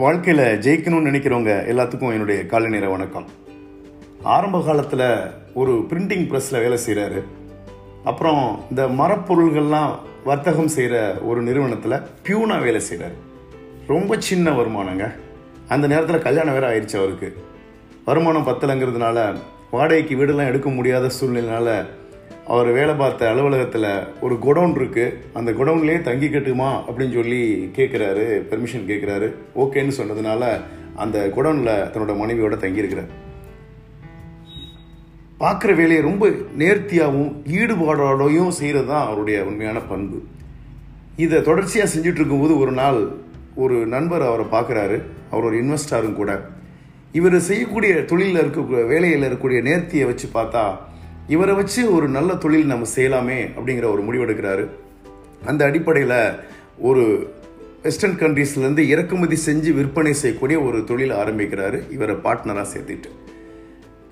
வாழ்க்கையில் ஜெயிக்கணும்னு நினைக்கிறவங்க எல்லாத்துக்கும் என்னுடைய காலை நேர வணக்கம். ஆரம்ப காலத்தில் ஒரு பிரிண்டிங் ப்ரெஸ்ஸில் வேலை செய்கிறாரு. அப்புறம் இந்த மரப்பொருள்கள்லாம் வர்த்தகம் செய்கிற ஒரு நிறுவனத்தில் பியூனாக வேலை செய்கிறாரு. ரொம்ப சின்ன வருமானங்க. அந்த நேரத்தில் கல்யாணம் வேறு ஆயிடுச்சு அவருக்கு. வருமானம் பத்தலைங்கிறதுனால வாடகைக்கு வீடெல்லாம் எடுக்க முடியாத சூழ்நிலைனால அவர் வேலை பார்த்த அலுவலகத்தில் ஒரு குடவுன் இருக்குது. அந்த குடவுன்லேயே தங்கிக்கட்டுமா அப்படின்னு சொல்லி கேட்குறாரு, பெர்மிஷன் கேட்குறாரு. ஓகேன்னு சொன்னதுனால அந்த குடவுனில் தன்னோட மனைவியோட தங்கியிருக்கிறார். பார்க்குற வேலையை ரொம்ப நேர்த்தியாகவும் ஈடுபாடோடையும் செய்கிறது தான் அவருடைய உண்மையான பண்பு. இதை தொடர்ச்சியாக செஞ்சிட்ருக்கும்போது ஒரு நாள் ஒரு நண்பர் அவரை பார்க்குறாரு. அவர் ஒரு இன்வெஸ்டாரும் கூட. இவர் செய்யக்கூடிய தொழிலில் இருக்க வேலையில் இருக்கக்கூடிய நேர்த்தியை வச்சு பார்த்தா இவரை வச்சு ஒரு நல்ல தொழில் நம்ம செய்யலாமே அப்படிங்கிற ஒரு முடிவெடுக்கிறாரு. அந்த அடிப்படையில் ஒரு வெஸ்டர்ன் கண்ட்ரீஸ்லேருந்து இறக்குமதி செஞ்சு விற்பனை செய்யக்கூடிய ஒரு தொழில் ஆரம்பிக்கிறாரு. இவரை பார்ட்னராக சேர்த்துட்டு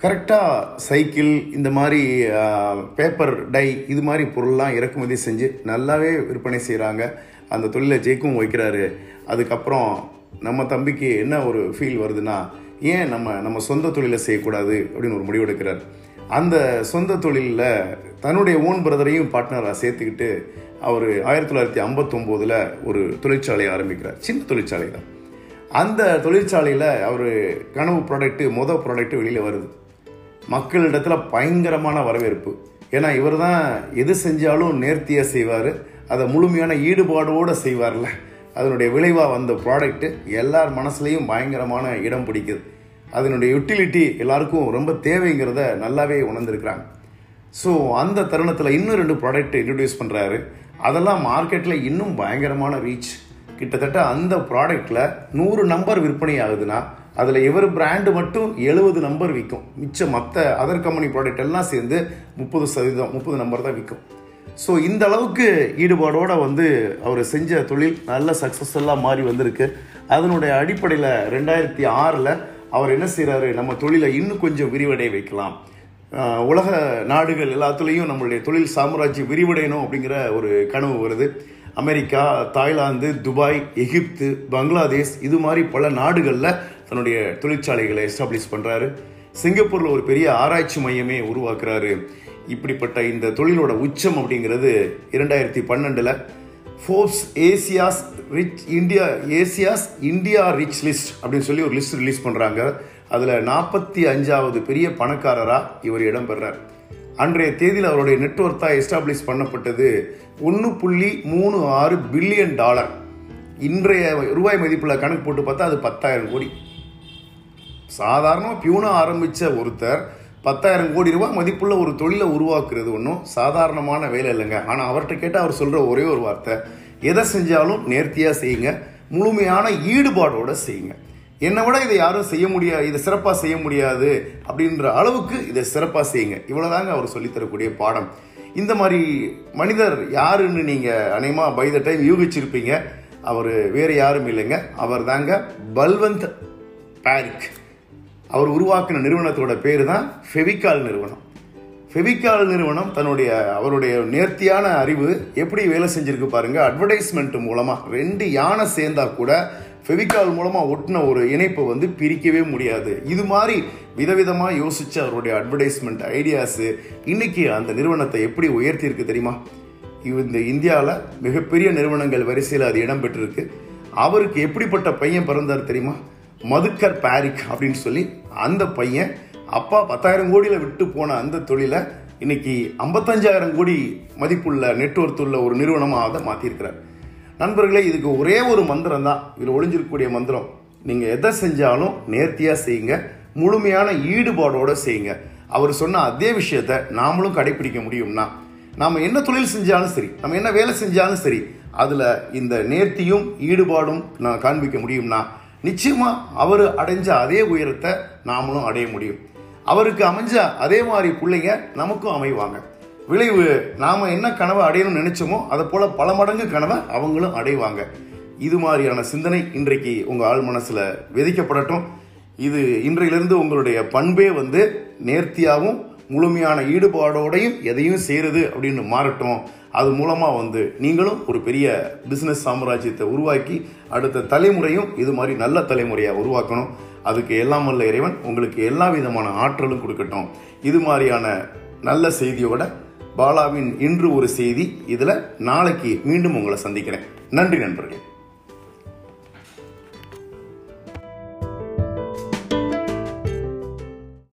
கரெக்டாக சைக்கிள், இந்த மாதிரி பேப்பர் டை, இது மாதிரி பொருள்லாம் இறக்குமதி செஞ்சு நல்லாவே விற்பனை செய்கிறாங்க. அந்த தொழிலை ஜெயிக்கவும் வைக்கிறாரு. அதுக்கப்புறம் நம்ம தம்பிக்கு என்ன ஒரு ஃபீல் வருதுன்னா, ஏன் நம்ம சொந்த தொழிலை செய்யக்கூடாது அப்படின்னு ஒரு முடிவெடுக்கிறார். அந்த சொந்த தொழிலில் தன்னுடைய ஓன் பிரதரையும் பார்ட்னராக சேர்த்துக்கிட்டு அவர் 1959 ஒரு தொழிற்சாலையை ஆரம்பிக்கிறார். சின்ன தொழிற்சாலை தான். அந்த தொழிற்சாலையில் அவர் கனவு மொதல் ப்ராடக்ட்டு வெளியில் வருது. மக்களிடத்தில் பயங்கரமான வரவேற்பு. ஏன்னா இவர் தான் எது செஞ்சாலும் நேர்த்தியாக செய்வார், அதை முழுமையான ஈடுபாடோடு செய்வார்ல. அதனுடைய விளைவாக வந்த ப்ராடக்ட்டு எல்லார் மனசுலேயும் பயங்கரமான இடம் பிடிக்குது. அதனுடைய யூட்டிலிட்டி எல்லாருக்கும் ரொம்ப தேவைங்கிறத நல்லாவே உணர்ந்துருக்கிறாங்க. ஸோ அந்த தருணத்தில் இன்னும் 2 ப்ராடக்ட் இன்ட்ரடியூஸ் பண்ணுறாரு. அதெல்லாம் மார்க்கெட்டில் இன்னும் பயங்கரமான ரீச். கிட்டத்தட்ட அந்த ப்ராடக்டில் 100 நம்பர் விற்பனை ஆகுதுன்னா அதில் இவர் பிராண்டு மட்டும் 70 நம்பர் விற்கும். மிச்சம் மற்ற அதர் கம்பெனி ப்ராடக்ட் எல்லாம் சேர்ந்து 30% 30 நம்பர் தான் விற்கும். ஸோ இந்த அளவுக்கு ஈடுபாடோடு அவர் செஞ்ச தொழில் நல்ல சக்ஸஸ்ஃபுல்லாக மாறி வந்திருக்கு. அதனுடைய அடிப்படையில் 2006 அவர் என்ன செய்கிறாரு, நம்ம தொழிலை இன்னும் கொஞ்சம் விரிவடைய வைக்கலாம், உலக நாடுகள் எல்லாத்துலேயும் நம்மளுடைய தொழில் சாம்ராஜ்யம் விரிவடையணும் அப்படிங்கிற ஒரு கனவு வருது. America, Thailand, Dubai, Egypt, Bangladesh, இது மாதிரி பல நாடுகளில் தன்னுடைய தொழிற்சாலைகளை எஸ்டாப்ளிஷ் பண்ணுறாரு. சிங்கப்பூரில் ஒரு பெரிய ஆராய்ச்சி மையமே உருவாக்குறாரு. இப்படிப்பட்ட இந்த தொழிலோட உச்சம் அப்படிங்கிறது 2012 Forbes Asia's India rich list அப்படின்னு சொல்லி ஒரு லிஸ்ட் ரிலீஸ் பண்ணுறாங்க. அதில் 45வது பெரிய பணக்காரராக இவர் இடம்பெறார். அன்றைய தேதியில் அவருடைய நெட்வொர்த்தாக எஸ்டாப்ளிஷ் பண்ணப்பட்டது $1.36 பில்லியன். இன்றைய ரூபாய் மதிப்பில் கணக்கு போட்டு பார்த்தா அது 10,000 கோடி. சாதாரணமாக பியூனாக ஆரம்பித்த ஒருத்தர் 10,000 கோடி ரூபாய் மதிப்புள்ள ஒரு தொழிலை உருவாக்குறது ஒன்றும் சாதாரணமான வேலை இல்லைங்க. ஆனால் அவர்கிட்ட கேட்டால் அவர் சொல்கிற ஒரே ஒரு வார்த்தை, எதை செஞ்சாலும் நேர்த்தியாக செய்யுங்க, முழுமையான ஈடுபாடோடு செய்யுங்க. என்னை விட இதை யாரும் செய்ய முடியாது, இதை சிறப்பாக செய்ய முடியாது அப்படின்ற அளவுக்கு இதை சிறப்பாக செய்யுங்க. இவ்வளோதாங்க அவர் சொல்லித்தரக்கூடிய பாடம். இந்த மாதிரி மனிதர் யாருன்னு நீங்கள் அநேகமாக பை த டைம் யூகிச்சிருப்பீங்க. அவர் வேறு யாரும் இல்லைங்க, அவர் தாங்க பல்வந்த் பாரிக். அவர் உருவாக்கின நிறுவனத்தோட பேர் தான் ஃபெவிகால் நிறுவனம். ஃபெவிகால் நிறுவனம் தன்னுடைய அவருடைய நேர்த்தியான அறிவு எப்படி வேலை செஞ்சுருக்கு பாருங்கள். அட்வர்டைஸ்மெண்ட் மூலமாக 2 யானை சேர்ந்தா கூட ஃபெவிகால் மூலமாக ஒட்டின ஒரு இணைப்பை பிரிக்கவே முடியாது. இது மாதிரி விதவிதமாக யோசித்த அவருடைய அட்வர்டைஸ்மெண்ட் ஐடியாஸு இன்றைக்கி அந்த நிறுவனத்தை எப்படி உயர்த்தியிருக்கு தெரியுமா? இந்த இந்தியாவில் மிகப்பெரிய நிறுவனங்கள் வரிசையில் அது இடம்பெற்றிருக்கு. அவருக்கு எப்படிப்பட்ட பையன் பிறந்தார் தெரியுமா? மதுக்கர் பாரிக் அப்படின்னு சொல்லி அந்த பையன். அப்பா 10,000 கோடியில் விட்டு போன அந்த தொழிலை இன்னைக்கு 55,000 கோடி மதிப்புள்ள நெட்வொர்க் உள்ள ஒரு நிறுவனமாக அதை மாற்றிருக்கிறார். நண்பர்களே, இதுக்கு ஒரே ஒரு மந்திரம் தான் இதில் ஒளிஞ்சிருக்கக்கூடிய மந்திரம். நீங்கள் எதை செஞ்சாலும் நேர்த்தியாக செய்யுங்க, முழுமையான ஈடுபாடோடு செய்யுங்க. அவர் சொன்ன அதே விஷயத்தை நாமளும் கடைப்பிடிக்க முடியும்னா, நாம் என்ன தொழில் செஞ்சாலும் சரி, நம்ம என்ன வேலை செஞ்சாலும் சரி, அதில் இந்த நேர்த்தியும் ஈடுபாடும் நான் காண்பிக்க முடியும்னா, நிச்சயமாக அவர் அடைஞ்ச அதே உயரத்தை நாமளும் அடைய முடியும். அவருக்கு அமைஞ்ச அதே மாதிரி பிள்ளைங்க நமக்கும் அமைவாங்க. விளைவு, நாம் என்ன கனவை அடையணும்னு நினச்சோமோ அதை போல் பல மடங்கு கனவை அவங்களும் அடைவாங்க. இது மாதிரியான சிந்தனை இன்றைக்கு உங்கள் ஆள் மனசில் விதைக்கப்படட்டும். இது இன்றையிலிருந்து உங்களுடைய பண்பே நேர்த்தியாகவும் முழுமையான ஈடுபாடோடையும் எதையும் செய்கிறது அப்படின்னு மாறட்டும். அது மூலமாக வந்து நீங்களும் ஒரு பெரிய பிஸ்னஸ் சாம்ராஜ்யத்தை உருவாக்கி அடுத்த தலைமுறையும் இது மாதிரி நல்ல தலைமுறையாக உருவாக்கணும். அதுக்கு எல்லாம் வல்ல இறைவன் உங்களுக்கு எல்லா விதமான ஆற்றலும் கொடுக்கட்டும். இது மாதிரியான நல்ல செய்தியோட பாலாவின் இன்று ஒரு செய்தி இதில் நாளைக்கு மீண்டும் உங்களை சந்திக்கிறேன். நன்றி நண்பர்களே.